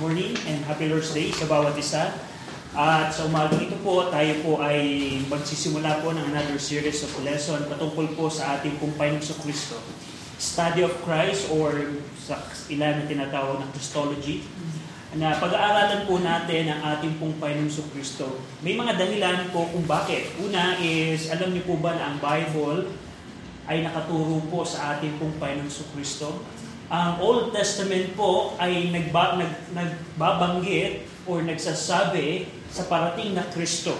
morning and happy Lord's Day sa bawat isa. At sa umagang ito po, tayo po ay magsisimula po ng another series of lesson patungkol po sa ating Panginoong Sokristo. Study of Christ or sa ilan na tinatawag na Christology. Na pag-aaralan po natin ang ating pong Painuso Kristo. May mga dahilan po kung bakit. Una is, alam niyo po ba na ang Bible ay nakaturo po sa ating pong Painuso Kristo? Ang Old Testament po ay nagbabanggit o nagsasabi sa parating na Kristo.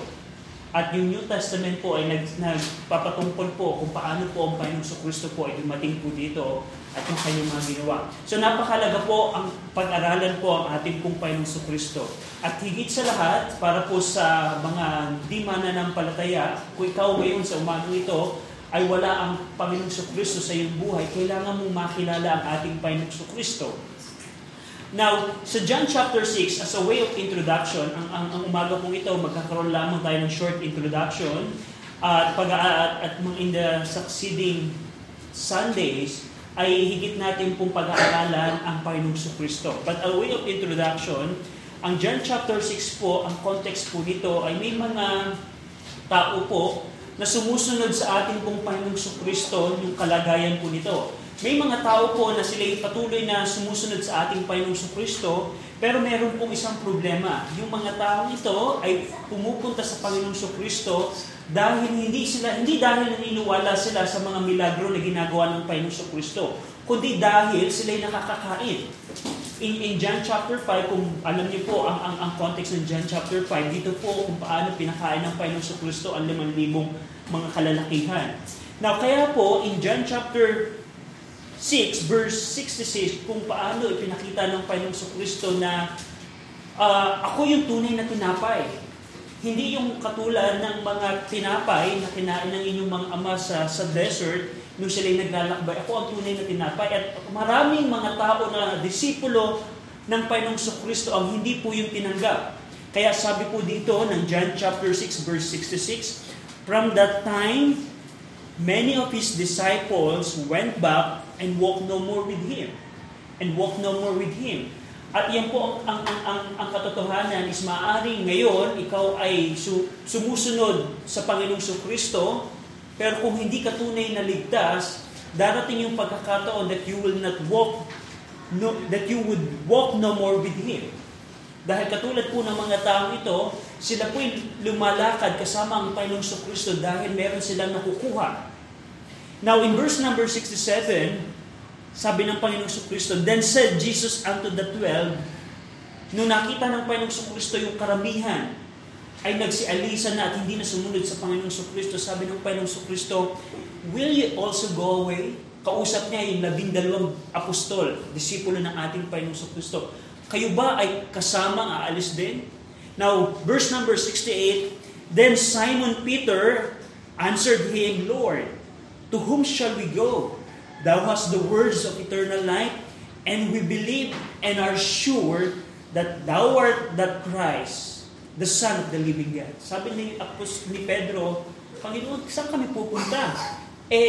At yung New Testament po ay nagpapatungkol po kung paano po ang Painuso Kristo po ay dumating po dito at yung kanyang mga ginawa. So napakalaga po ang pag-aralan po ang ating pong Panginoong Sokristo. At higit sa lahat, para po sa mga di mananampalataya, kung ikaw ngayon sa umagang ito ay wala ang Panginoong Sokristo sa iyong buhay, kailangan mong makilala ang ating Panginoong Sokristo. Now, sa John chapter 6, as a way of introduction, ang umaga pong ito, magkakaroon lamang tayo ng short introduction at in the succeeding Sundays, ay higit natin pong pag-aaralan ang Panginoong Sokristo. But a way of introduction, ang John chapter 6 po, ang context po nito ay may mga tao po na sumusunod sa ating pong Panginoong Sokristo yung kalagayan po nito. May mga tao po na sila patuloy na sumusunod sa ating Panginoong Sokristo, pero meron pong isang problema. Yung mga tao ito ay pumupunta sa Panginoong Sokristo dahil hindi dahil naniniwala sila sa mga milagro na ginagawa ng Panginoong Sokristo, kundi dahil sila'y nakakakain. In John chapter 5, kung alam niyo po ang context ng John chapter 5, dito po kung paano pinakain ng Panginoong Sokristo ang 5,000 mga kalalakihan. Now, kaya po, in John chapter 6, verse 66, kung paano ipinakita ng Panginoong Sokristo na ako yung tunay na tinapay. Hindi yung katulad ng mga tinapay na kinain ng inyong mga ama sa desert nung sila'y naglalakbay. Ako ang tunay na tinapay. At maraming mga tao na disipulo ng Panginoong Sokristo ang hindi po yung tinanggap. Kaya sabi po dito ng John chapter 6 verse 66, from that time, many of his disciples went back and walked no more with him. At yan po ang katotohanan is maaaring ngayon ikaw ay sumusunod sa Panginoong Sokristo, pero kung hindi ka tunay na ligtas, darating yung pagkakataon that you would walk no more with him. Dahil katulad po ng mga tao ito, sila po lumalakad kasama ang Panginoong Sokristo dahil meron silang nakukuha. Now in verse number 67, sabi ng Panginoong Sokristo, then said Jesus unto the 12, nung nakita ng Panginoong Sokristo yung karamihan ay nagsialisa na at hindi na sumunod sa Panginoong Sokristo, sabi ng Panginoong Sokristo, will you also go away? Kausap niya yung 12 apostol, disipulo ng ating Panginoong Sokristo. Kayo ba ay kasama aalis din? Now, verse number 68, then Simon Peter answered him, Lord, to whom shall we go? Thou hast the words of eternal life, and we believe and are sure that thou art that Christ, the Son of the living God. Sabi ni Pedro, Panginoon, saan kami pupunta?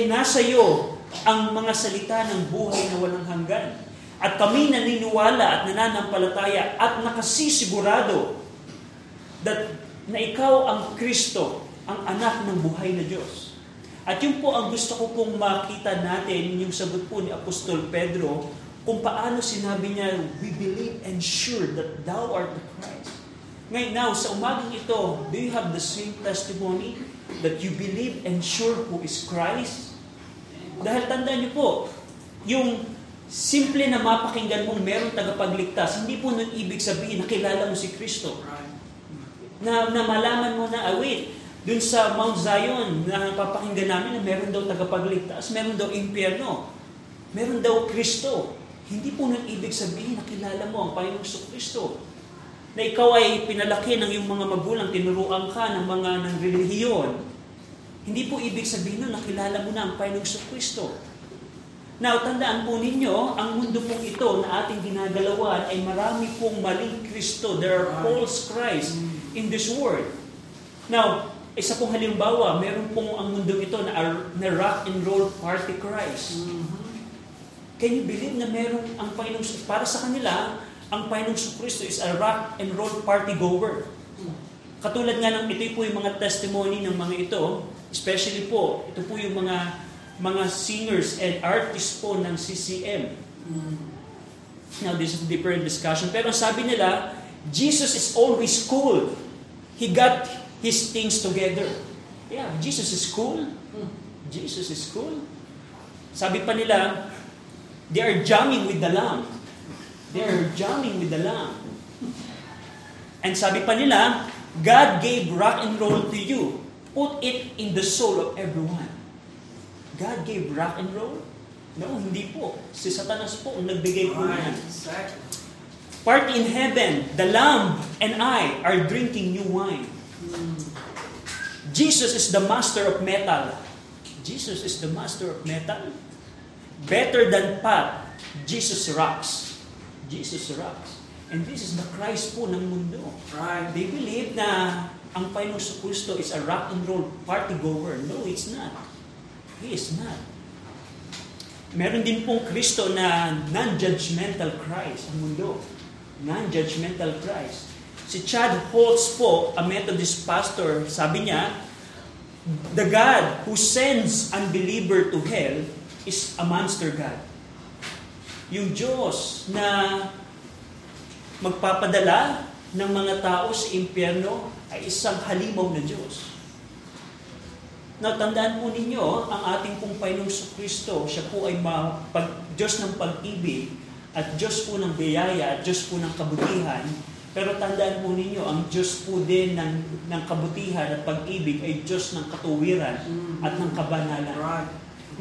Nasa iyo ang mga salita ng buhay na walang hanggan. At kami naniniwala at nananampalataya at nakasisigurado na ikaw ang Kristo, ang anak ng buhay na Diyos. At yun po ang gusto ko pong makita natin, yung sagot po ni Apostol Pedro, kung paano sinabi niya, we believe and sure that thou art the Christ. Ngayon now, sa umagang ito, do you have the same testimony that you believe and sure who is Christ? Dahil tandaan niyo po, yung simple na mapakinggan mong merong tagapagligtas, hindi po nun ibig sabihin na kilala mo si Kristo. Na malaman mo na, wait, doon sa Mount Zion, na papakinggan namin na meron daw tagapagligtas, meron daw impyerno, meron daw Kristo. Hindi po nang ibig sabihin na kilala mo ang Panginoong Sokristo. Na ikaw ay pinalaki ng iyong mga magulang, tinuruan ka ng relihiyon. Hindi po ibig sabihin na kilala mo na ang Panginoong Sokristo. Now, tandaan po ninyo, ang mundo pong ito na ating ginagalawan ay marami pong maling Kristo. There are false Christ in this world. Now, isa pong halimbawa, meron pong ang mundong ito na rock and roll party Christ. Can you believe na meron ang Panginoong para sa kanila, Ang Panginoong so Kristo is a rock and roll party goer. Katulad nga ng ito po yung mga testimony ng mga ito, especially po, ito po yung mga singers and artists po ng CCM. Now, this is a different discussion. Pero sabi nila, Jesus is always cool. He got his things together. Yeah, Jesus is cool. Jesus is cool. Sabi pa nila, they are jamming with the Lamb. They are jamming with the Lamb. And sabi pa nila, God gave rock and roll to you. Put it in the soul of everyone. God gave rock and roll? No, hindi po. Si Satanas po ang nagbigay po niyan. Party in heaven, the Lamb and I are drinking new wine. Jesus is the master of metal. Jesus is the master of metal. Better than pot, Jesus rocks. Jesus rocks. And this is the Christ po ng mundo. Right. They believe na ang Panginoong so Kristo is a rock and roll party goer. No, it's not. He is not. Meron din pong Kristo na non-judgmental Christ ang mundo. Non-judgmental Christ. Si Chad Holtz po, a Methodist pastor, sabi niya, the God who sends unbeliever to hell is a monster God. Yung Diyos na magpapadala ng mga tao sa impyerno ay isang halimaw na Diyos. Now, tandaan po ninyo, ang ating pong Panginoong Sokristo, siya po ay Diyos ng pag-ibig at Diyos po ng biyaya at Diyos po ng kabutihan. Pero tandaan po ninyo, ang Diyos po din ng kabutihan at pag-ibig ay Diyos ng katuwiran at ng kabanalan. Right.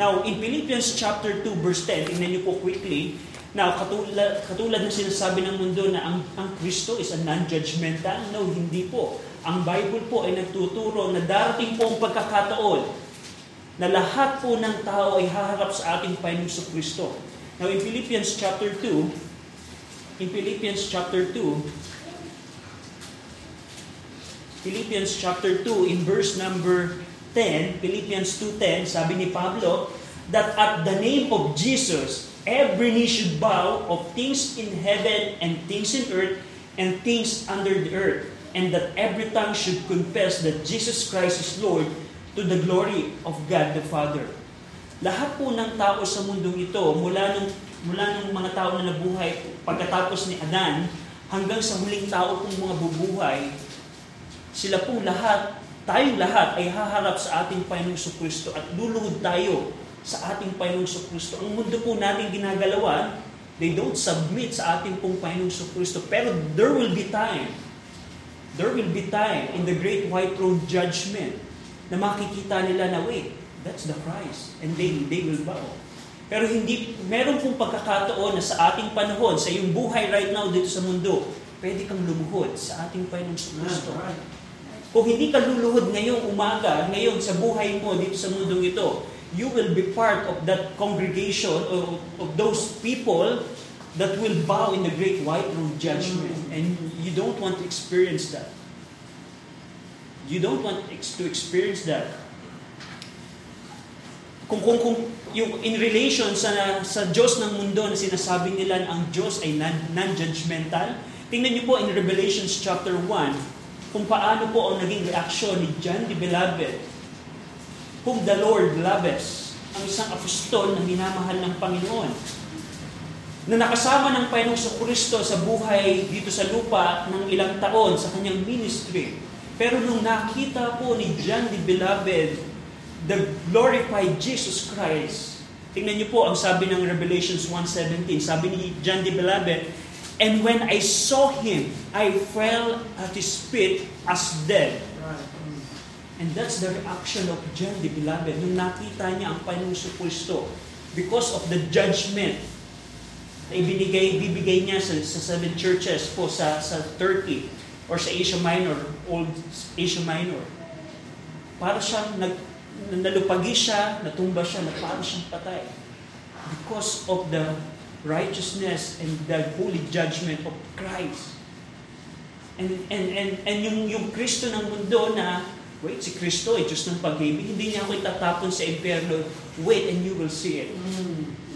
Now, in Philippians chapter 2, verse 10, tingnan niyo po quickly. Now, katulad ng sinasabi ng mundo na ang Kristo is a non-judgmental, no, hindi po. Ang Bible po ay nagtuturo na darating po ang pagkakataon na lahat po ng tao ay haharap sa ating Panginoong so Kristo. Now, in Philippians chapter 2, Philippians chapter 2, in verse number 10, Philippians 2:10, sabi ni Pablo, that at the name of Jesus, every knee should bow of things in heaven and things in earth and things under the earth, and that every tongue should confess that Jesus Christ is Lord to the glory of God the Father. Lahat po ng tao sa mundong ito, mula nung mga tao na nabuhay pagkatapos ni Adan hanggang sa huling tao pong mga bubuhay, sila pong lahat, tayong lahat ay haharap sa ating Panginoong so Kristo at luluhod tayo sa ating Panginoong so Kristo. Ang mundo po natin ginagalawan, they don't submit sa ating pong Panginoong so Kristo. Pero there will be time. There will be time in the Great White Throne Judgment na makikita nila na, wait, that's the Christ. And they will bow. Pero hindi, meron pong pagkakataon na sa ating panahon, sa iyong buhay right now dito sa mundo, pwede kang lumuhod sa ating Panginoong so Kristo. Kung hindi ka luluhod ngayong umaga, ngayon sa buhay mo dito sa mundong ito, you will be part of that congregation of those people that will bow in the Great White Throne Judgment. And you don't want to experience that. You don't want to experience that. Kung yung in relation sa Diyos ng mundo na sinasabi nila na ang Diyos ay non-judgmental, tingnan niyo po in Revelations chapter 1 kung paano po ang naging reaksyon ni John the Beloved, whom the Lord loves, ang isang apostol na minamahal ng Panginoon, na nakasama ng Panginoong Sokristo sa buhay dito sa lupa ng ilang taon sa kanyang ministry. Pero nung nakita po ni John the Beloved, the glorified Jesus Christ, tingnan niyo po ang sabi ng Revelations 1:17, sabi ni John the Beloved, and when I saw him, I fell at his feet as dead. And that's the reaction of John the Beloved nung nakita niya ang Panginoong so Kristo because of the judgment na bibigay niya sa seven churches po sa Turkey or sa Asia Minor, old Asia Minor. Para siyang nalupagi siya, natumba siya, na para siyang patay because of the righteousness and the holy judgment of Christ. And yung Kristo ng mundo na, wait, si Kristo ay Diyos ng pag-ibig. Hindi niya ako itatapon sa impyerno. Wait and you will see it.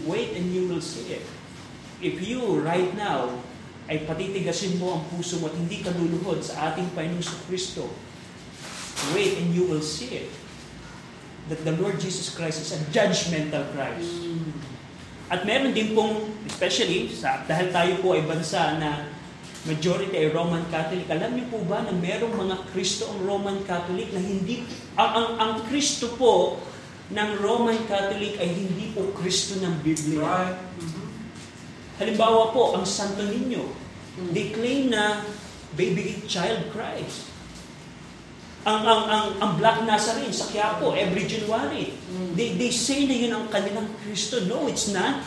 Wait and you will see it. If you, right now, ay patitigasin mo ang puso mo at hindi ka luluhod sa ating Painuso Kristo. Wait and you will see it. That the Lord Jesus Christ is a judgmental Christ. At meron din pong, especially, dahil tayo po ay bansa na majority ay Roman Catholic, alam niyo po ba na merong mga Kristo ang Roman Catholic na hindi, ang Kristo po ng Roman Catholic ay hindi po Kristo ng Biblia. Right. Mm-hmm. Halimbawa po, ang Santo Niño, they claim na baby child Christ. Ang Black Nazarene sa Quiapo every January. They say na yun ang kanilang Kristo. No, it's not.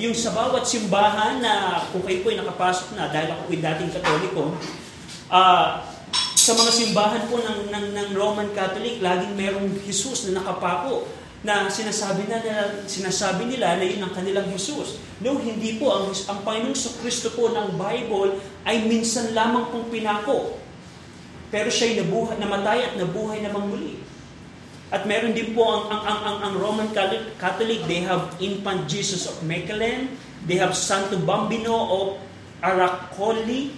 Yung sa bawat simbahan na kung kayo po ay nakapasok na dahil ako ay dating Katoliko, sa mga simbahan po ng Roman Catholic, laging merong Jesus na nakapako na sinasabi nila na yun ang kanilang Jesus. No, hindi po. Ang Panginoong Sokristo po ng Bible ay minsan lamang pong pinako. Pero siya'y namatay at nabuhay namang muli. At meron din po ang Roman Catholic, they have Infant Jesus of Mechelen, they have Santo Bambino of Aracoli.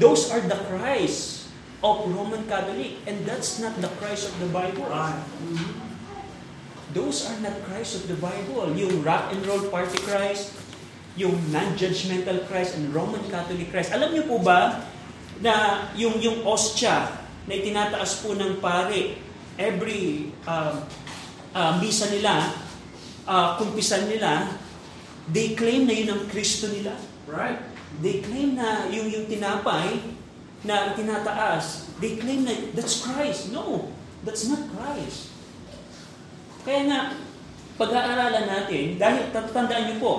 Those are the Christ of Roman Catholic. And that's not the Christ of the Bible. Those are not Christ of the Bible. Yung rock and roll party Christ, yung non-judgmental Christ, and Roman Catholic Christ. Alam niyo po ba, na yung ostya na itinataas po ng pare every misa nila, kumpisan nila, they claim na yun ang Kristo nila. Right. They claim na yung tinapay na itinataas, they claim na that's Christ. No, that's not Christ. Kaya nga, pag-aaralan natin, dahil tatandaan niyo po,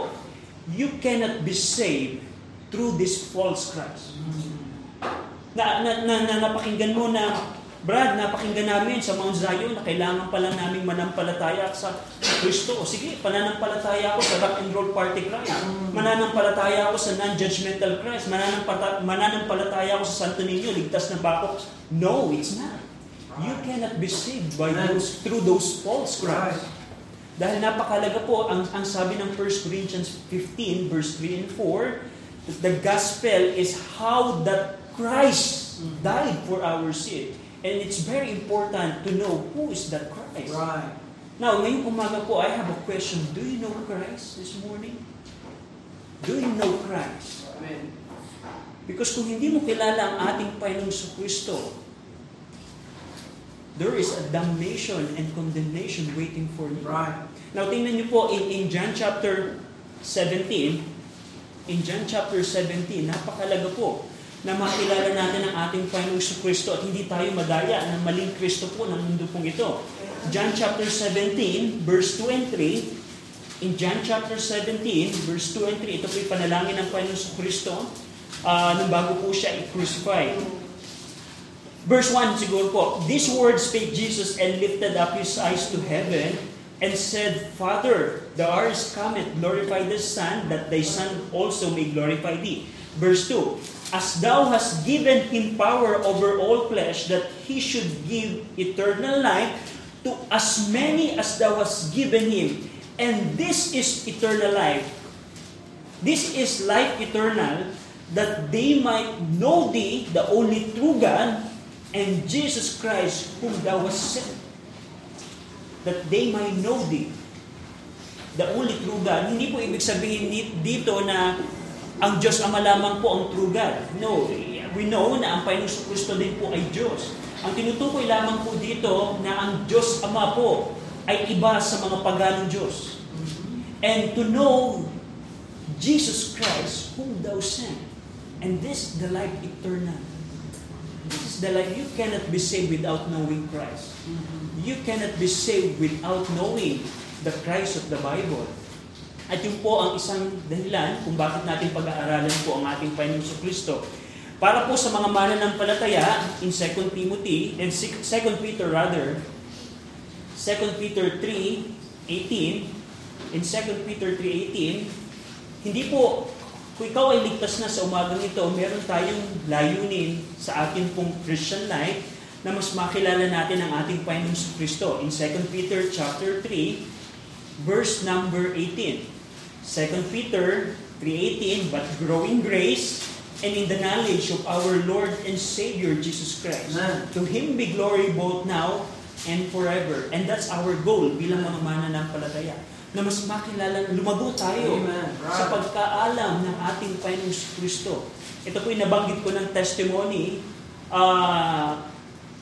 you cannot be saved through this false Christ. Na napakinggan mo na, Brad, napakinggan namin sa Mount Zion na kailangan pala namin manampalataya sa Kristo. O sige, pananampalataya ako sa rock and roll party Christ. Mananampalataya ako sa non-judgmental Christ. Mananampalataya ako sa Santo Niño, ligtas na ba ako? No, it's not. You cannot be saved by through those false Christ. Dahil napakalaga po, ang sabi ng 1 Corinthians 15, verse 3 and 4, that the gospel is how that Christ died for our sin. And it's very important to know who is that Christ. Right. Now, ngayong umaga po, I have a question. Do you know Christ this morning? Do you know Christ? Amen. Because kung hindi mo kilala ang ating Panginoong so Kristo, there is a damnation and condemnation waiting for you. Right. Now, tingnan niyo po, in John chapter 17, napakalaga po, na makilala natin ang ating Panginoong Sokristo at hindi tayo madaya ng maling Kristo po ng mundo pong ito. John chapter 17, verse 2 and 3, in John chapter 17, verse 2 and 3, ito po'y panalangin ng Panginoong Sokristo nung bago po siya i-crucify. Verse 1 siguro po, "These words spake Jesus and lifted up his eyes to heaven and said, Father, the hour is come, glorify the Son, that thy Son also may glorify thee." Verse 2, "As thou hast given him power over all flesh, that he should give eternal life to as many as thou hast given him. And this is eternal life. This is life eternal, that they might know thee, the only true God, and Jesus Christ, whom thou hast sent." That they might know thee, the only true God. Hindi po ibig sabihin dito na ang Diyos ama lamang po ang true God. No, we know na ang Painuso Kristo din po ay Diyos. Ang tinutukoy lamang po dito na ang Diyos ama po ay iba sa mga paganong Diyos. And to know Jesus Christ whom thou sent. And this is the life eternal. This is the life. You cannot be saved without knowing Christ. You cannot be saved without knowing the Christ of the Bible. At yun po ang isang dahilan kung bakit natin pag-aaralan po ang ating Panginoong Kristo. Para po sa mga mananampalataya in 2 Peter 3:18, in 2 Peter 3:18, hindi po, kung ikaw ay ligtas na sa umagang ito, meron tayong layunin sa ating pong Christian life na mas makilala natin ang ating Panginoong Kristo. In 2 Peter chapter 3, verse number 18. 2 Peter creating but growing grace and in the knowledge of our Lord and Savior Jesus Christ. Amen. To Him be glory both now and forever. And that's our goal bilang mga mananampalataya, na mas makilala, lumago tayo sa pagkaalam ng ating Painuso Kristo. Ito po'y nabanggit ko ng testimony.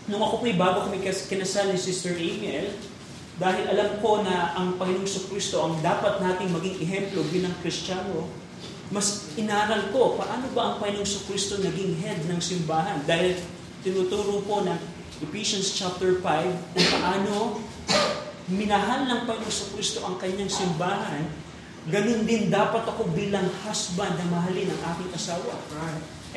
Nung ako po'y bago kami kinasal ni Sister Emil, dahil alam ko na ang Painuso Kristo ang dapat nating maging ihemplo bilang Kristiyano, mas inaral ko paano ba ang Painuso Kristo naging head ng simbahan. Dahil tinuturo po ng Ephesians chapter 5 na paano minahal ng Painuso Kristo ang kanyang simbahan, ganun din dapat ako bilang husband na mahalin ang aking asawa.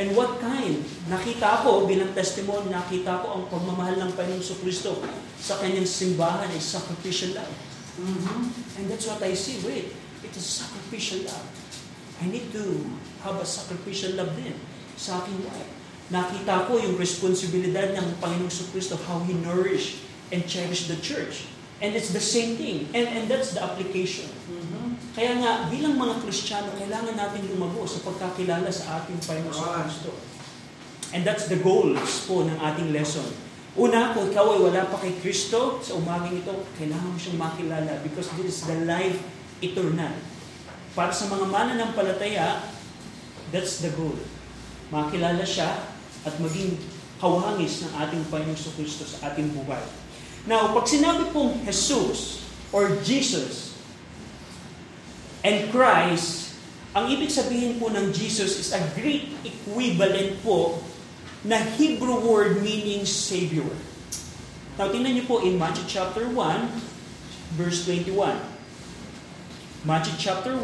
And what kind? Nakita ko bilang testimony, nakita ko ang pagmamahal ng Painuso Kristo sa kanyang simbahan ay sacrificial love. And that's what I see. Wait, it is sacrificial love. I need to have a sacrificial love din sa aking wife. Nakita ko yung responsibilidad ng Panginoong Sokristo, how He nourished and cherished the church. And it's the same thing. And that's the application. Kaya nga, bilang mga Kristiyano, kailangan natin lumago sa pagkakilala sa ating Panginoong Sokristo. And that's the goals po ng ating lesson. Una, kung ikaw ay wala pa kay Kristo, sa umaging ito, kailangan mo siyang makilala because this is the life eternal. Para sa mga mananampalataya, that's the goal. Makilala siya at maging kawangis ng ating Panginoong Sokristo sa ating buhay. Now, pag sinabi pong Jesus or Jesus and Christ, ang ibig sabihin po ng Jesus is a Greek equivalent po na Hebrew word meaning Savior. Now, tingnan niyo po in Matthew chapter 1, verse 21. Matthew chapter 1,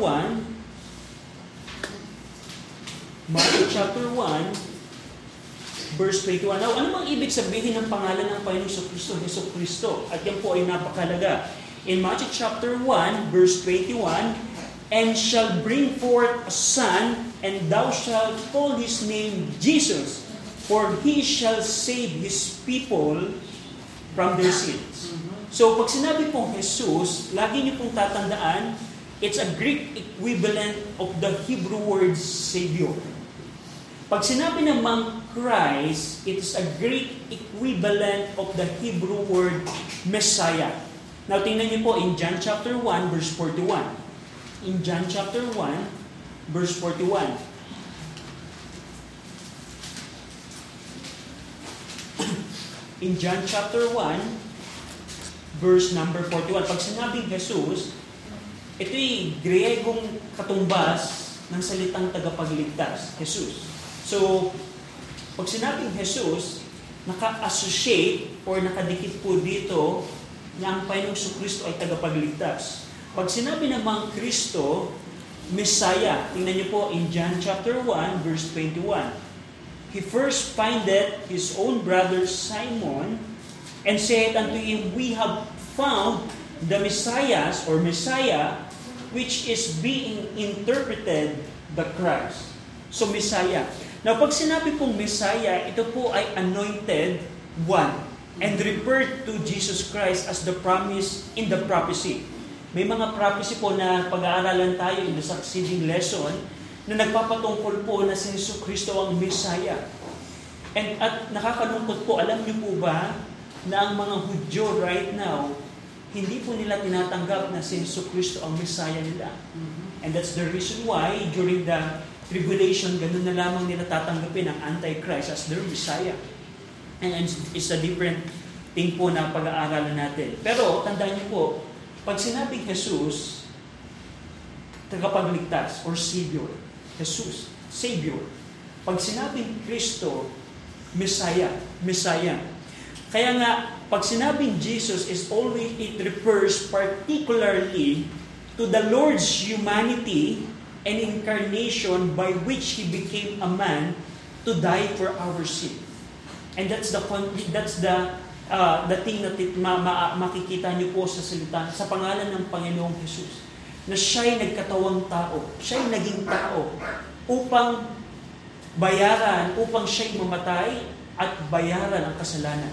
verse 21. Now, ano bang ibig sabihin ng pangalan ng Panginoong so Kristo, Jesucristo? At yan po ay napakalaga. In Matthew chapter 1, verse 21, "And shall bring forth a son, and thou shalt call his name Jesus, for he shall save his people from their sins." So, pag sinabi pong Jesus, lagi niyo pong tatandaan, it's a Greek equivalent of the Hebrew word Savior. Pag sinabi namang Christ, it is a Greek equivalent of the Hebrew word Messiah. Now, tingnan niyo po in John chapter 1, verse 41. In John chapter 1, verse number 41. Pag sinabing Jesus, ito'y Griegong katumbas ng salitang tagapagligtas, Jesus. So, pag sinabing Jesus, naka-associate or nakadikit po dito na ang Panginoong Sokristo ay tagapagligtas. Pag sinabi namang Kristo, Messiah, tingnan niyo po in John chapter 1, verse 21. "He first findeth his own brother Simon, and saith unto him, We have found the Messiah or Messiah, which is being interpreted the Christ." So, Messiah. Now, pag sinabi pong Messiah, ito po ay anointed one and referred to Jesus Christ as the promise in the prophecy. May mga prophecy po na pag-aaralan tayo in the succeeding lesson na nagpapatungkol po na si Jesucristo ang Messiah. At nakakalungkot po, alam niyo po ba na ang mga Hudyo right now, hindi po nila tinatanggap na si Jesucristo ang Messiah nila. And that's the reason why during the tribulation, ganun na lamang nila tatanggapin ang Antichrist as their Messiah. And it's a different thing po na pag-aaralan natin. Pero, tandaan niyo po, pag sinabing Jesus, tagapagligtas or Savior, Jesus, Savior. Pag sinabing Kristo, Messiah, Messiah. Kaya nga, pag sinabing Jesus is always, it refers particularly to the Lord's humanity an incarnation by which He became a man to die for our sin. And that's the thing that makikita niyo po sa salita, sa pangalan ng Panginoong Jesus, na siya'y nagkatawang tao, siya'y naging tao upang bayaran, upang siya'y mamatay at bayaran ang kasalanan.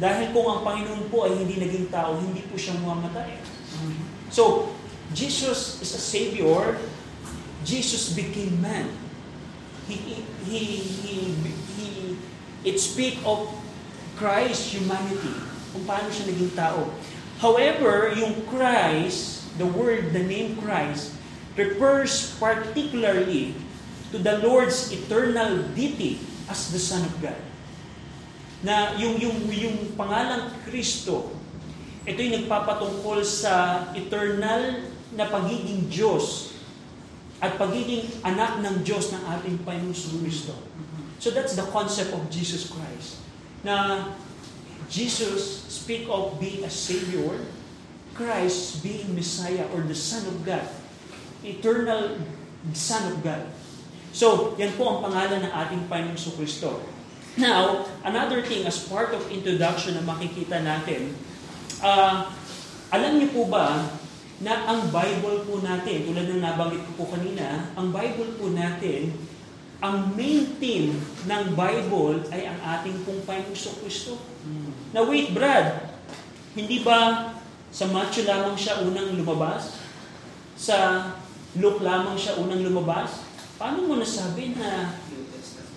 Dahil kung ang Panginoon po ay hindi naging tao, hindi po siya mamatay. So, Jesus is a Savior, Jesus became man. It speak of Christ's humanity, kung paano siya naging tao. However, yung Christ, the word, the name Christ, refers particularly to the Lord's eternal deity as the Son of God. Na yung pangalang Kristo, ito yung nagpapatungkol sa eternal na pagiging Diyos at pagiging anak ng Diyos ng ating Painuso Kristo. So that's the concept of Jesus Christ. Na Jesus speak of being a Savior, Christ being Messiah or the Son of God, eternal Son of God. So, yan po ang pangalan ng ating Panginoong Sokristo. Now, another thing as part of introduction na makikita natin, alam niyo po ba na ang Bible po natin, tulad ng nabanggit ko po kanina, ang Bible po natin, ang main theme ng Bible ay ang ating pong Panginoong Sokristo. Na wait, Brad, hindi ba sa Matthew lamang siya unang lumabas? Sa Luke lamang siya unang lumabas? Paano mo nasabi na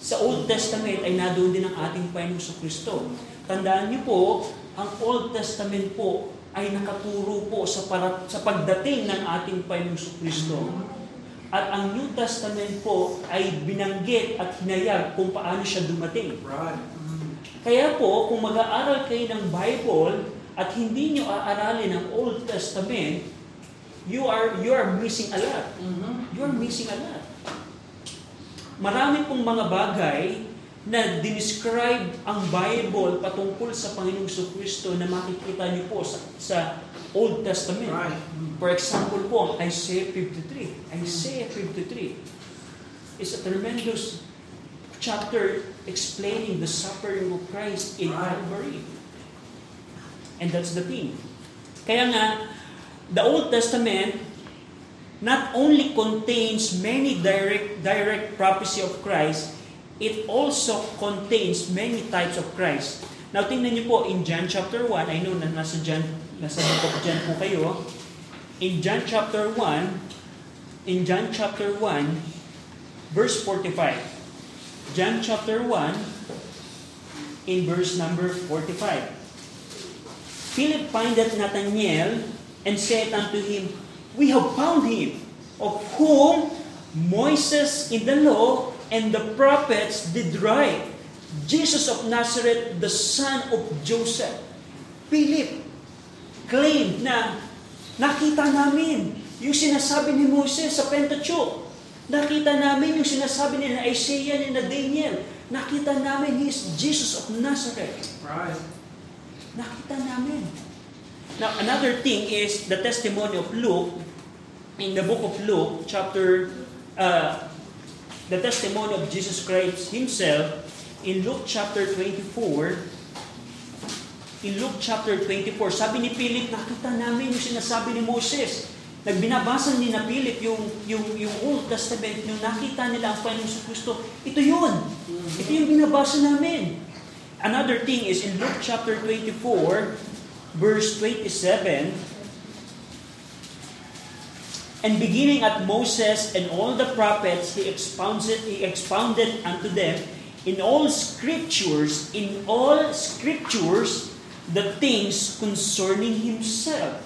sa Old Testament ay nandoon din ang ating Panginoong Sokristo? Tandaan niyo po, ang Old Testament po ay nakaturo po sa pagdating ng ating Panginoong Sokristo. At ang New Testament po ay binanggit at hinayag kung paano siya dumating. Kaya po, kung mag-aaral kayo ng Bible at hindi niyo aaralin ang Old Testament, you are missing a lot. You are missing a lot. Marami pong mga bagay na dinescribe ang Bible patungkol sa Panginoong Sokristo na makikita niyo po sa Old Testament. Right. For example po, Isaiah 53. Isaiah 53 is a tremendous chapter explaining the suffering of Christ in Calvary. And that's the thing. Kaya nga, the Old Testament not only contains many direct prophecy of Christ, it also contains many types of Christ. Now, tingnan niyo po, in John chapter 1, I know na nasa book of John po kayo. In John chapter 1, verse 45. John chapter 1, in verse number 45. Philip findeth Nathanael, and said unto him, "We have found him, of whom Moses in the law and the prophets did write, Jesus of Nazareth, the son of Joseph." Philip claimed na nakita namin yung sinasabi ni Moses sa Pentateuch. Nakita namin yung sinasabi ni Isaiah ni Daniel. Nakita namin he's Jesus of Nazareth. Right. Nakita namin. Now, another thing is the testimony of Luke in the book of Luke, the testimony of Jesus Christ himself in Luke chapter 24. In Luke chapter 24, sabi ni Philip, nakita namin yung sinasabi ni Moses. Nagbinabasa ni na Philip yung Old Testament, yung nakita nila ang Panginoong Kristo. Ito yun. Ito yung binabasa namin. Another thing is in Luke chapter 24, verse 27, "And beginning at Moses and all the prophets, he expounded unto them in all scriptures, the things concerning himself."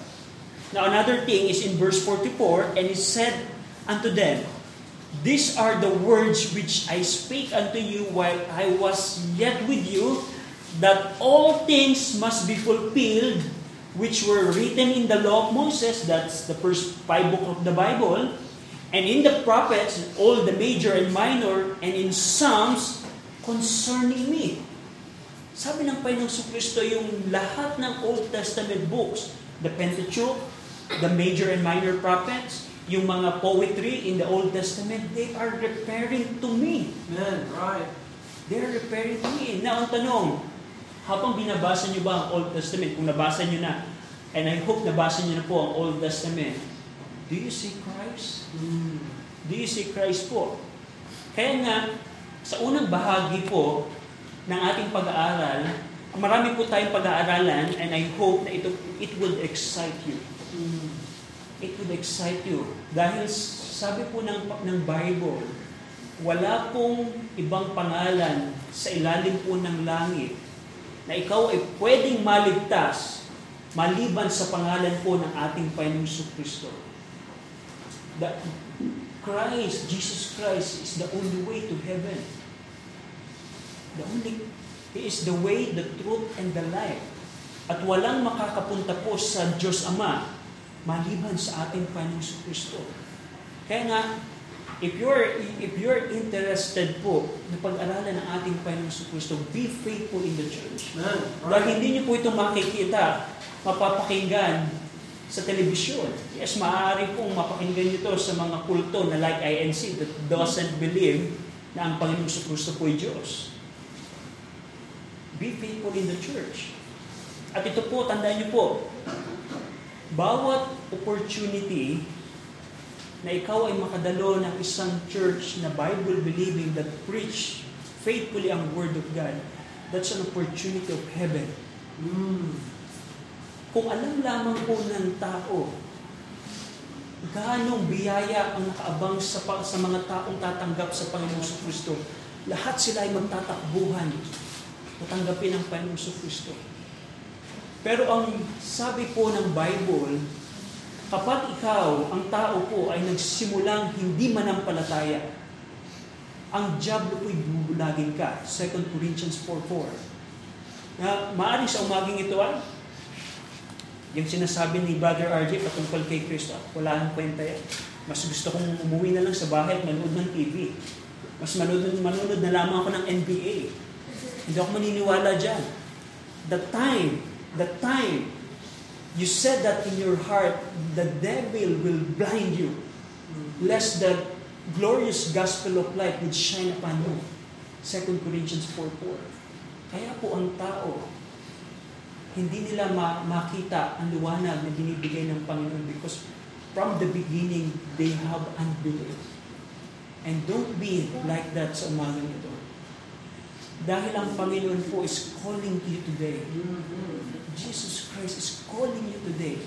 Now another thing is in verse 44, "And he said unto them, These are the words which I speak unto you while I was yet with you, that all things must be fulfilled which were written in the law of Moses," that's the first 5 books of the Bible, "and in the prophets, and all the major and minor, and in Psalms concerning me." Sabi ng Panginoong so Kristo, yung lahat ng Old Testament books, the Pentateuch, the major and minor prophets, yung mga poetry in the Old Testament, they are referring to me. Man, right. They're referring to me. Now, ang tanong, habang binabasa niyo ba ang Old Testament, kung nabasa niyo na, and I hope nabasa niyo na po ang Old Testament, do you see Christ? Do you see Christ po? Kaya nga, sa unang bahagi po ng ating pag-aaral, marami po tayong pag-aaralan, and I hope na it will excite you. It will excite you. Dahil Sabi po ng Bible, wala pong ibang pangalan sa ilalim po ng langit na ikaw ay pwedeng maligtas maliban sa pangalan po ng ating Panginoong Kristo. That Christ, Jesus Christ, is the only way to heaven. He is the way, the truth, and the life. At walang makakapunta po sa Diyos Ama maliban sa ating Panginoong Kristo. Kaya nga, if you're interested po na pag-aralan ng ating Panginoong Kristo, be faithful in the church. Man, right. Dahil hindi niyo po ito makikita, mapapakinggan sa telebisyon. Yes, maaari pong mapakinggan niyo ito sa mga kulto na like INC that doesn't believe na ang Panginoong Kristo po ay Diyos. Be faithful in the church. At ito po, tandaan niyo po, bawat opportunity na ikaw ay makadalo ng isang church na Bible-believing that preach faithfully ang Word of God, that's an opportunity of heaven. Kung alam lamang po ng tao, gaano biyaya ang nakaabang sa mga taong tatanggap sa Panginoong Kristo, lahat sila ay magtatakbuhan tatanggapin ang Panginoong Kristo. Pero ang sabi po ng Bible, kapag ikaw, ang tao po, ay nagsimulang hindi manampalataya, ang diablo po'y bubulagin ka. 2 Corinthians 4:4. Na maaari sa umaging ito ay, yung sinasabi ni Brother RJ patungkol kay Kristo, wala ang kwenta yan. Mas gusto kong umuwi na lang sa bahay at manood ng TV. Mas manood na lamang ako ng NBA. Hindi ako maniniwala dyan. The time, you said that in your heart, the devil will blind you, lest the glorious gospel of light would shine upon you. 2 Corinthians 4:4. Kaya po ang tao, hindi nila makita ang liwanag na binibigay ng Panginoon because from the beginning, they have unbelief. And don't be like that sa umagang ito. Dahil ang Panginoon po is calling you today. Jesus Christ is calling you today.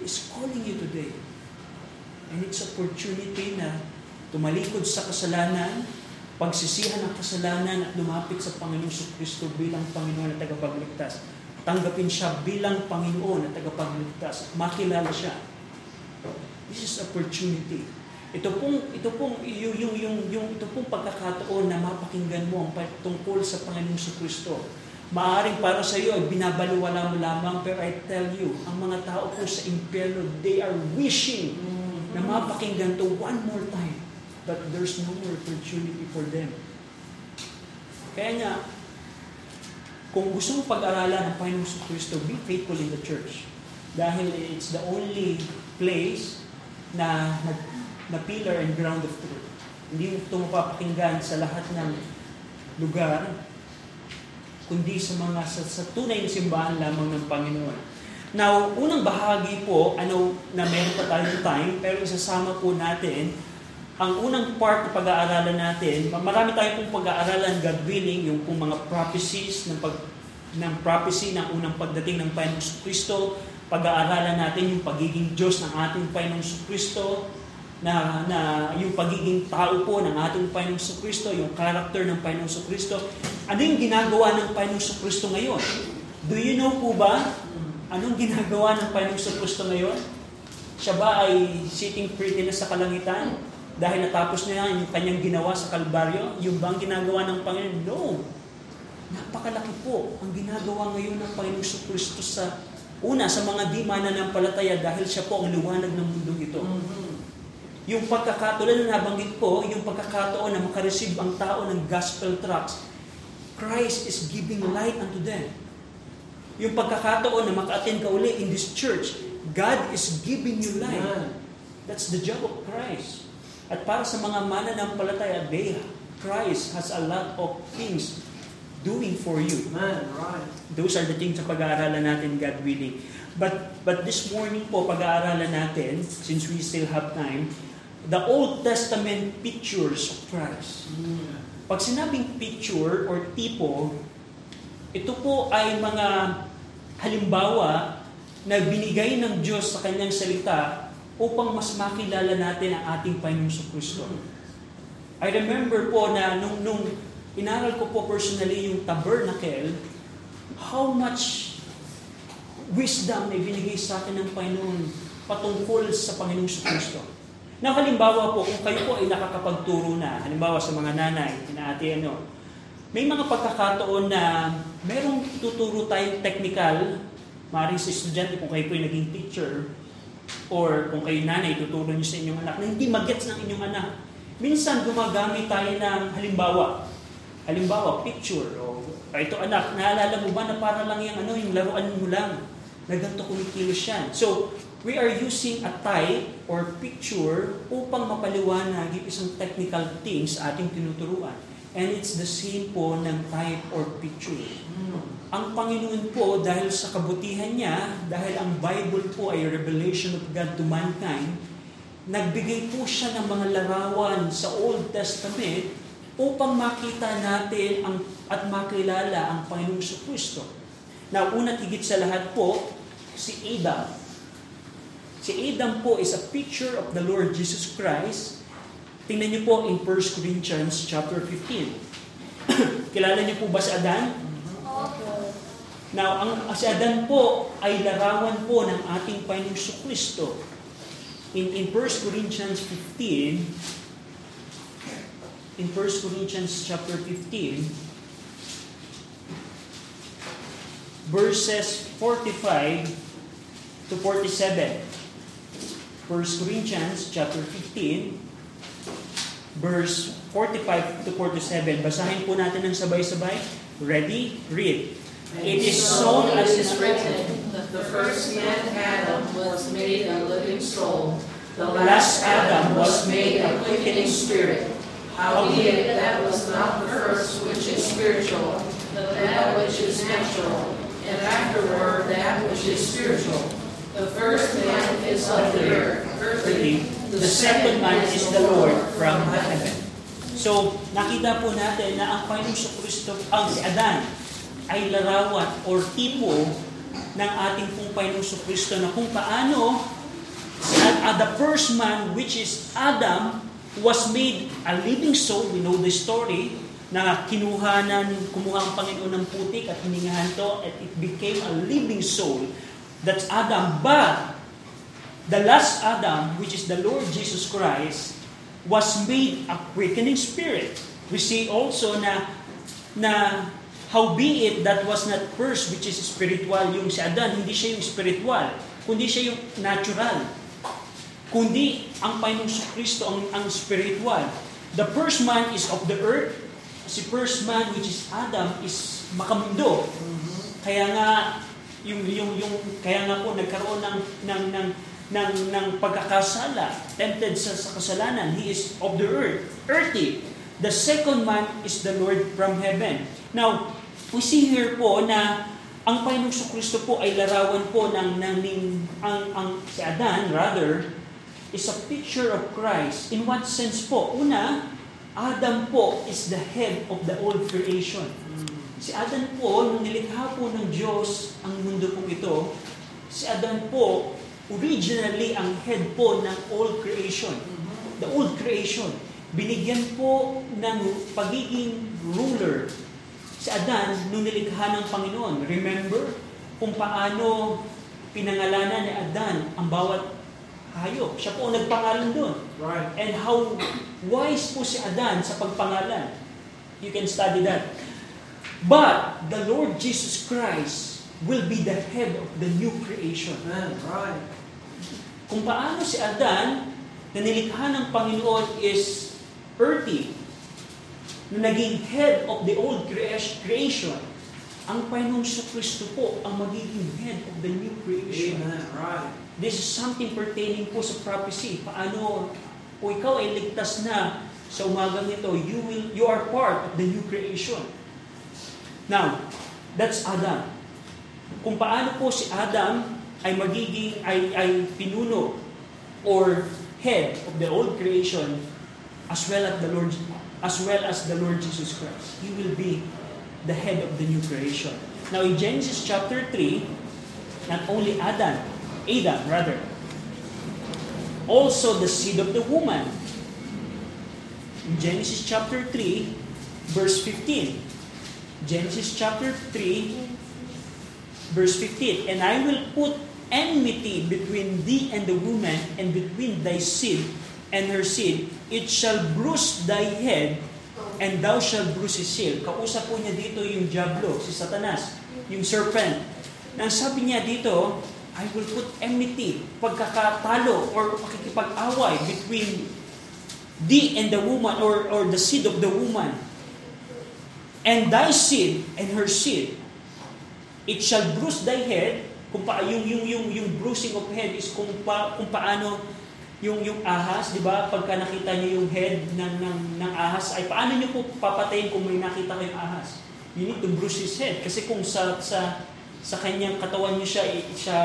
He is calling you today. And it's opportunity na tumalikod sa kasalanan, pagsisihan ang kasalanan at lumapit sa Panginoong Sokristo bilang Panginoon at tagapagligtas. Tanggapin siya bilang Panginoon at tagapagligtas. Makilala siya. This is opportunity. Ito pong pagkakataon na mapakinggan mo ang tungkol sa Panginoong Sokristo. Maaring para sa iyo, binabaliwala mo lamang, pero I tell you, ang mga tao po sa impyerno, they are wishing na mapakinggan to one more time. But there's no more opportunity for them. Kaya nga, kung gusto mong pag-aralan ng Panginoong so Kristo, be faithful in the church. Dahil it's the only place na pillar and ground of truth. Hindi mo ito mapapakinggan sa lahat ng lugar, kundi sa tunay na simbahan lamang ng Panginoon. Now, unang bahagi po, na meron pa tayong time, pero isasama po natin, ang unang part na pag-aaralan natin, marami tayong pong pag-aaralan, God willing, yung pong mga prophecies, ng prophecy ng unang pagdating ng Panginoong Kristo, pag-aaralan natin yung pagiging Diyos ng ating Panginoong Kristo, na yung pagiging tao po ng ating Panginoong Kristo, yung character ng Panginoong Kristo. Ano yung ginagawa ng Panginoong Kristo ngayon? Do you know po ba anong ginagawa ng Panginoong Kristo ngayon? Siya ba ay sitting pretty na sa kalangitan dahil natapos na yung kanyang ginawa sa Kalbaryo? Yung bang ginagawa ng Panginoon? No. Napakalaki po ang ginagawa ngayon ng Panginoong Kristo sa una sa mga di mananampalataya dahil siya po ang liwanag ng mundong ito. Yung pagkakatulad na nabanggit ko, yung pagkakataon na makareceive ang tao ng gospel tracts, Christ is giving light unto them. Yung pagkakataon na maka-attend ka uli in this church, God is giving you light. That's the job of Christ. At para sa mga mananampalataya, Christ has a lot of things doing for you. Right. Those are the things na pag-aaralan natin, God willing. But this morning po, pag-aaralan natin, since we still have time, the Old Testament pictures of Christ. Pag sinabing picture or tipo, ito po ay mga halimbawa na binigay ng Diyos sa kanyang salita upang mas makilala natin ang ating Panginoong Kristo. I remember po na nung inaral ko po personally yung tabernacle, how much wisdom na ibinigay sa akin ng Panginoon patungkol sa Panginoong Sokristo. Na halimbawa po, kung kayo po ay nakakapagturo na, halimbawa sa mga nanay, inaati ano, may mga pagkakataon na merong tuturo tayong technical, maaaring sa estudyante kung kayo po ay naging teacher, or kung kayo nanay, tuturo niyo sa inyong anak, na hindi magets ng inyong anak. Minsan gumagamit tayo ng halimbawa, picture, o ito anak, naalala mo ba na para lang yung, ano, yung laruan mo lang, na ganito kumikilos yan. So, we are using a type or picture upang mapaliwanag yung isang technical things ating tinuturuan. And it's the same po ng type or picture. Ang Panginoon po, dahil sa kabutihan niya, dahil ang Bible po ay revelation of God to mankind, nagbigay po siya ng mga larawan sa Old Testament upang makita natin at makilala ang Panginoong Sokristo. Now, una't higit sa lahat po, si Adam. Si Adam po is a picture of the Lord Jesus Christ. Tingnan niyo po in 1 Corinthians chapter 15. Kilala niyo po ba si Adan? Okay. Now, si Adan po ay larawan po ng ating Panginoong Sokristo. In 1 Corinthians 15, in 1 Corinthians chapter 15, verses 45 to 47. 1 Corinthians chapter 15, verse 45 to 47. Basahin po natin ng sabay-sabay. Ready? Read. It is so as is written, the first man Adam was made a living soul. The last Adam was made a quickening spirit. Howbeit that was not the first which is spiritual, but that which is natural, and afterward that which is spiritual. The first man is of the earth, earthly. The second man is the Lord from heaven. So, nakita po natin na ang Panginoong Sokristo, si Adan, ay larawan or tipo ng ating pong Panginoong Sokristo na kung paano the first man, which is Adam, was made a living soul. We know the story na kumuha ang Panginoon ng putik at hiningahan to, and it became a living soul. That's Adam, but the last Adam, which is the Lord Jesus Christ, was made a quickening spirit. We see also na howbeit that was not first, which is spiritual. Yung si Adan, hindi siya yung spiritual, kundi siya yung natural. Kundi ang Panginoong Sokristo ang spiritual. The first man is of the earth. Si first man, which is Adam, is makamundo. Kaya nga, kaya nga po nagkaroon ng pagkakasala, tempted sa kasalanan. He is of the earth, earthy. The second man is the Lord from heaven. Now, we see here po na ang Panginoong Sokristo po ay larawan po si Adan rather is a picture of Christ. In what sense po? Una, Adam po is the head of the old creation. Si Adan po, nung nilikha po ng Diyos ang mundo po ito, si Adan po, originally ang head po ng old creation. The old creation. Binigyan po ng pagiging ruler. Si Adan, nung nilikha ng Panginoon, remember kung paano pinangalanan ni Adan ang bawat hayop. Siya po ang nagpangalan doon. Right. And how wise po si Adan sa pagpangalan. You can study that. But the Lord Jesus Christ will be the head of the new creation. Right. Kung paano si Adan na nilikha ng Panginoon is earthy, na naging head of the old creation, ang Panginoong sa Kristo po ang magiging head of the new creation. Amen. Right. This is something pertaining po sa prophecy. Paano kung ikaw ay ligtas na sa umagang ito, you are part of the new creation. Now, that's Adam. Kung paano po si Adam ay magiging, ay pinuno or head of the old creation as well as the Lord Jesus Christ. He will be the head of the new creation. Now, in Genesis chapter 3, not only Adam, also the seed of the woman. In Genesis chapter 3, verse 15. Genesis chapter 3, verse 15. And I will put enmity between thee and the woman, and between thy seed and her seed. It shall bruise thy head, and thou shalt bruise his heel. Kausap po niya dito yung diablo, si Satanas, yung serpent. Nang sabi niya dito, I will put enmity, pagkakatalo or pakikipag-away between thee and the woman or the seed of the woman. And thy seed and her seed. It shall bruise thy head. Kung yung bruising of head is kung paano yung ahas, di ba? Pagka nakita niyo yung head ng ahas, ay paano niyo po papatayin kung may nakita kayong ahas? You need to bruise his head. Kasi kung sa kanyang katawan niya siya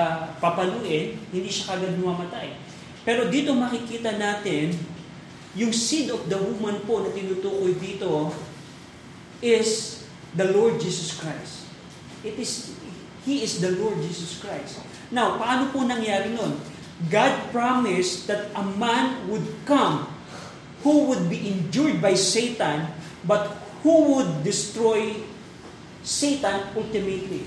papaluin, hindi siya kagad mamatay. Pero dito makikita natin, yung seed of the woman po na tinutukoy dito is the Lord Jesus Christ. He is the Lord Jesus Christ. Now, paano po nangyari nun? God promised that a man would come who would be endured by Satan, but who would destroy Satan ultimately.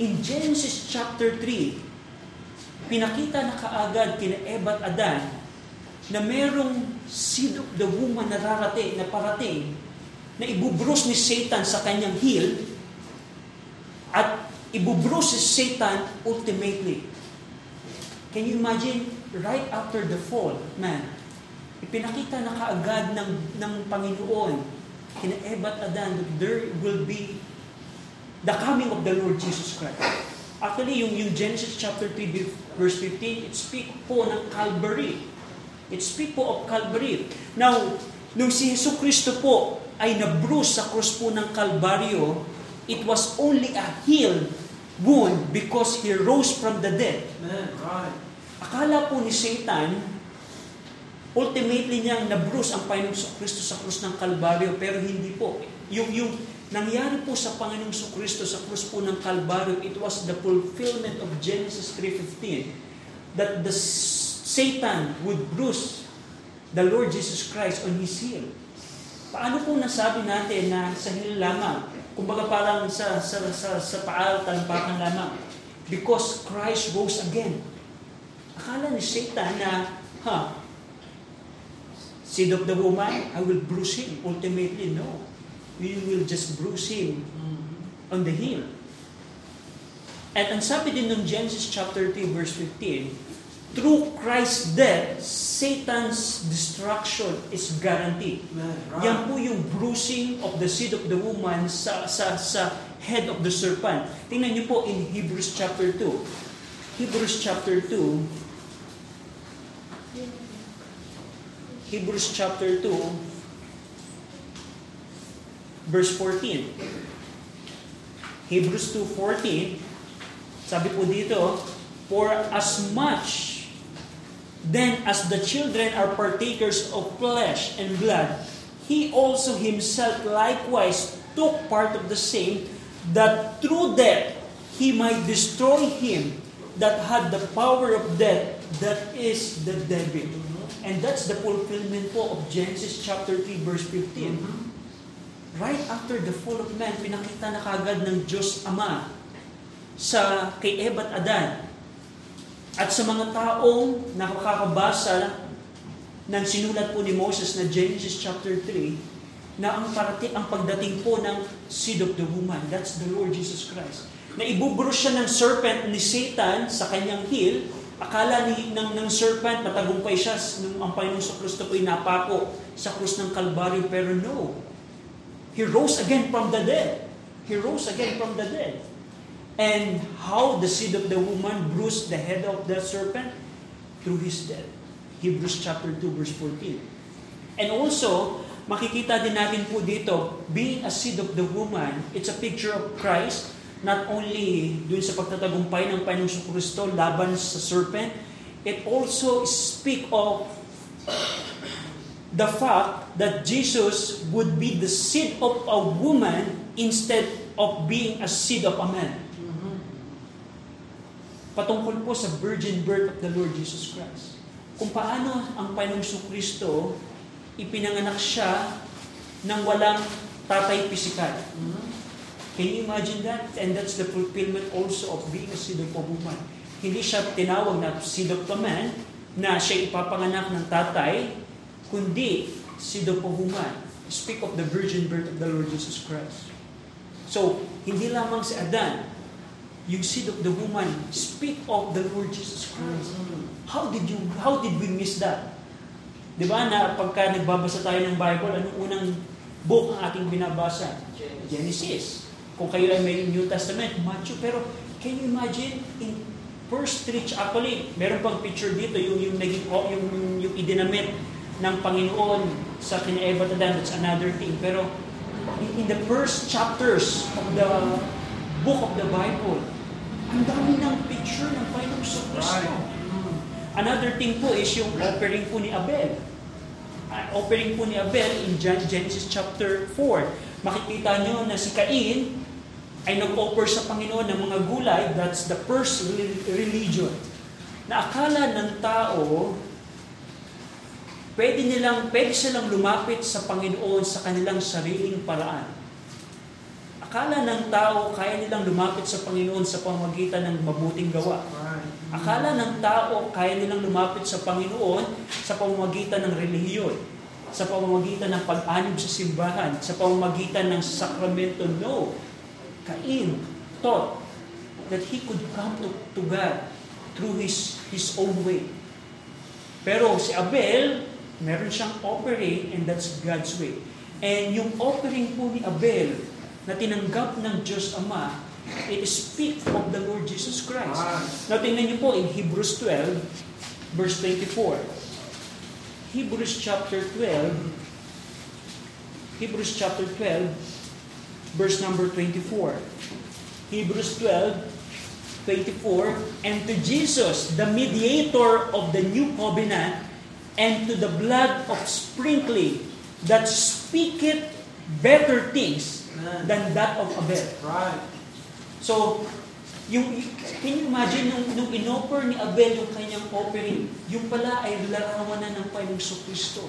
In Genesis chapter 3, pinakita na kaagad kina Eva at Adan na merong seed of the woman na parating, na ibubrus ni Satan sa kanyang heel at ibubrus si Satan ultimately. Can you imagine? Right after the fall, man, ipinakita na kaagad ng Panginoon kina Eva at Adan that there will be the coming of the Lord Jesus Christ. Actually, yung Genesis chapter 3 verse 15, it speaks po ng Calvary. It speaks po of Calvary. Now, nung si Jesucristo po ay nabruce sa krus po ng Kalbaryo, it was only a heel wound because he rose from the dead. Man, right. Akala po ni Satan, ultimately niyang nabruce ang Panginoong Sokristo sa krus ng Kalbaryo, pero hindi po. Yung nangyari po sa Panginoong so Kristo sa krus po ng Kalbaryo, it was the fulfillment of Genesis 3:15 that the Satan would bruise the Lord Jesus Christ on his heel. Paano po nasabi natin na sa heel lamang? Kumbaga parang sa paal, talampakan lamang. Because Christ rose again. Akala ni Satan na, seed of the woman, I will bruise him. Ultimately, no. We will just bruise him on the heel. At ang sabi din ng Genesis chapter 3 verse 15, through Christ's death, Satan's destruction is guaranteed. Right. Yan po yung bruising of the seed of the woman sa head of the serpent. Tingnan niyo po in Hebrews chapter 2. Hebrews chapter 2 Verse 14. Hebrews 2:14, sabi po dito, for as much then as the children are partakers of flesh and blood, he also himself likewise took part of the same, that through death he might destroy him that had the power of death, that is the devil. And that's the fulfillment po of Genesis chapter 3 verse 15. Right after the fall of man, pinakita na kagad ng Diyos Ama sa kay Eva at Adan at sa mga taong nakakabasa ng sinulat po ni Moses na Genesis chapter 3 na ang pagdating po ng seed of the woman, that's the Lord Jesus Christ, na ibubrus siya ng serpent ni Satan sa kanyang heel. Akala ng serpent patagumpay siya nung ang Panginoon sa Kristo po'y napako sa krus ng Kalbaryo, pero no, He rose again from the dead. He rose again from the dead. And how the seed of the woman bruised the head of the serpent? Through his death. Hebrews chapter 2 verse 14. And also, makikita din natin po dito, being a seed of the woman, it's a picture of Christ, not only dun sa pagtatagumpay ng Panginoong so Kristo laban sa serpent, it also speak of the fact that Jesus would be the seed of a woman instead of being a seed of a man. Patungkol po sa virgin birth of the Lord Jesus Christ. kung paano ang Panginoong Sokristo ipinanganak siya nang walang tatay pisikal. Can you imagine that? And that's the fulfillment also of being a seed of a woman. Hindi siya tinawag na seed of a man na siya ipapanganak ng tatay, kundi seed of a woman. Speak of the virgin birth of the Lord Jesus Christ. So, hindi lamang si Adan, yung seed of the woman, speak of the Lord Jesus Christ. How did we miss that? Diba na pagka nagbabasa tayo ng Bible, anong unang book ang ating binabasa? Genesis. Kung kayo ay may New Testament, Matthew. Pero can you imagine, in first church actually, meron pang picture dito, yung idinamit ng Panginoon sa kina Eva at Adan, that's another thing. Pero in the first chapters of the book of the Bible, ang dami ng picture ng Panginoong so Kristo. Another thing po is yung offering po ni Abel. Offering po ni Abel in Genesis chapter 4. Makikita nyo na si Cain ay nag-offer sa Panginoon ng mga gulay. That's the first religion. Na akala ng tao, pwede silang lumapit sa Panginoon sa kanilang sariling paraan. Akala ng tao, kaya nilang lumapit sa Panginoon sa pamamagitan ng mabuting gawa. Akala ng tao, kaya nilang lumapit sa Panginoon sa pamamagitan ng relihiyon, sa pamamagitan ng pag-anib sa simbahan, sa pamamagitan ng sakramento. No. Cain thought that he could come to God through his own way. Pero si Abel, meron siyang offering, and that's God's way. And yung offering po ni Abel, na tinanggap ng Diyos Ama, it speaks of the Lord Jesus Christ. Now, tingnan niyo po in Hebrews 12, verse 24. Hebrews chapter 12, verse number 24. Hebrews 12, 24, and to Jesus, the mediator of the new covenant, and to the blood of sprinkling that speaketh better things than that of Abel. Right. So, can you imagine nung inoffer ni Abel yung kanyang offering, yung pala ay larawan na ng Panginoong Sokristo.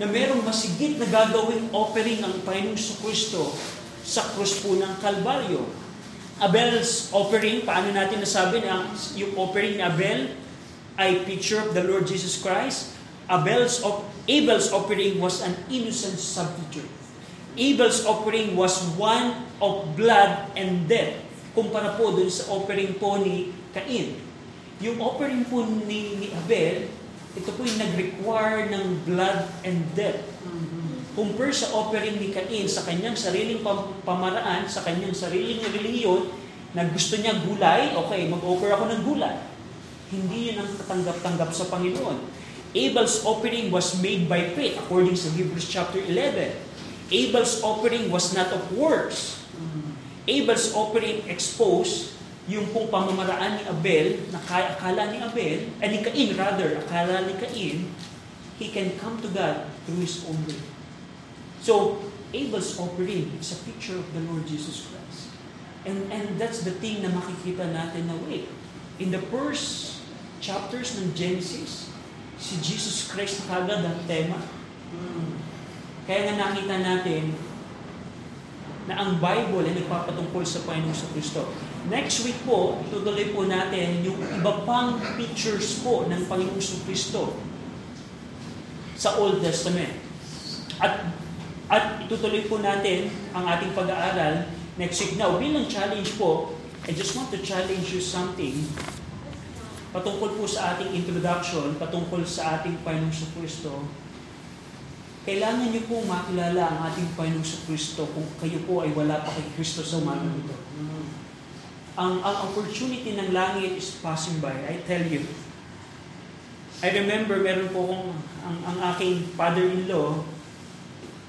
Na merong masigit na gagawing offering ang Panginoong Sokristo sa krus po ng Kalbaryo. Abel's offering, paano natin nasabi na yung offering ni Abel ay picture of the Lord Jesus Christ? Abel's offering was an innocent substitute. Abel's offering was one of blood and death, kumpara po dun sa offering po ni Cain. Yung offering po ni Abel, ito po yung nag-require ng blood and death. Kumpara sa offering ni Cain sa kanyang sariling pamaraan, sa kanyang sariling reliyon, na gusto niya gulay, okay, mag-offer ako ng gulay. Hindi yun ang katanggap-tanggap sa Panginoon. Abel's offering was made by faith, according sa Hebrews chapter 11. Abel's offering was not of works. Abel's offering exposed yung pong pamamaraan ni Abel, na akala ni Cain, he can come to God through his own way. So, Abel's offering is a picture of the Lord Jesus Christ. And that's the thing na makikita natin na way. In the first chapters ng Genesis, si Jesus Christ na kagad ang tema. Kaya nga nakita natin na ang Bible ay nagpapatungkol sa Panginoong sa Kristo. Next week po, tutuloy po natin yung iba pang pictures po ng Panginoong sa Kristo sa Old Testament. At itutuloy po natin ang ating pag-aaral next week. Now, bilang challenge po, I just want to challenge you something patungkol po sa ating introduction, patungkol sa ating Panginoong sa Kristo. Kailangan niyo po makilala ang ating Panginoong sa Kristo kung kayo po ay wala pa kay Kristo sa umaga nito. Ang opportunity ng langit is passing by, I tell you. I remember meron po kong ang aking father-in-law,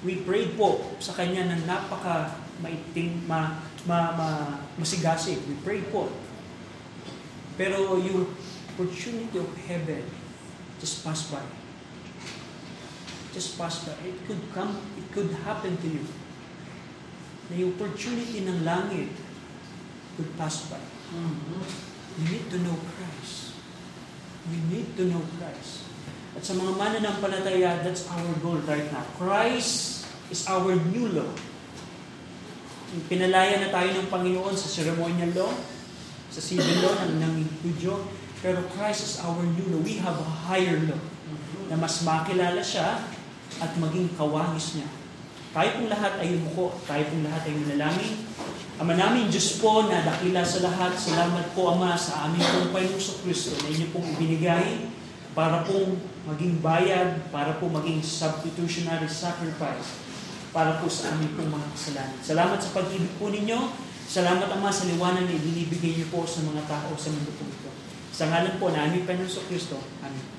we prayed po sa kanya ng napaka masigasig. We prayed po. Pero yung opportunity of heaven just passed by. Just pass by. It could come, it could happen to you. Na yung opportunity ng langit could pass by. You need to know Christ. At sa mga mananampalataya, that's our goal right now. Christ is our new law. Pinalaya na tayo ng Panginoon sa ceremonial law, sa civil law ng Hudyo, pero Christ is our new law. We have a higher law na mas makilala siya at maging kawangis niya. Tayo pong lahat ay umuko, tayo pong lahat ay manalangin. Ama namin, Diyos po na dakila sa lahat, salamat po Ama sa aming pong Painuso Kristo na inyo pong ibinigay para pong maging bayad, para po maging substitutionary sacrifice para po sa aming pong mga kasalanan. Salamat sa pag-ibig po ninyo. Salamat Ama sa liwanag na ibinibigay niyo po sa mga tao sa mundo po ito. Sa ngalan po na aming Painuso Kristo. Amen.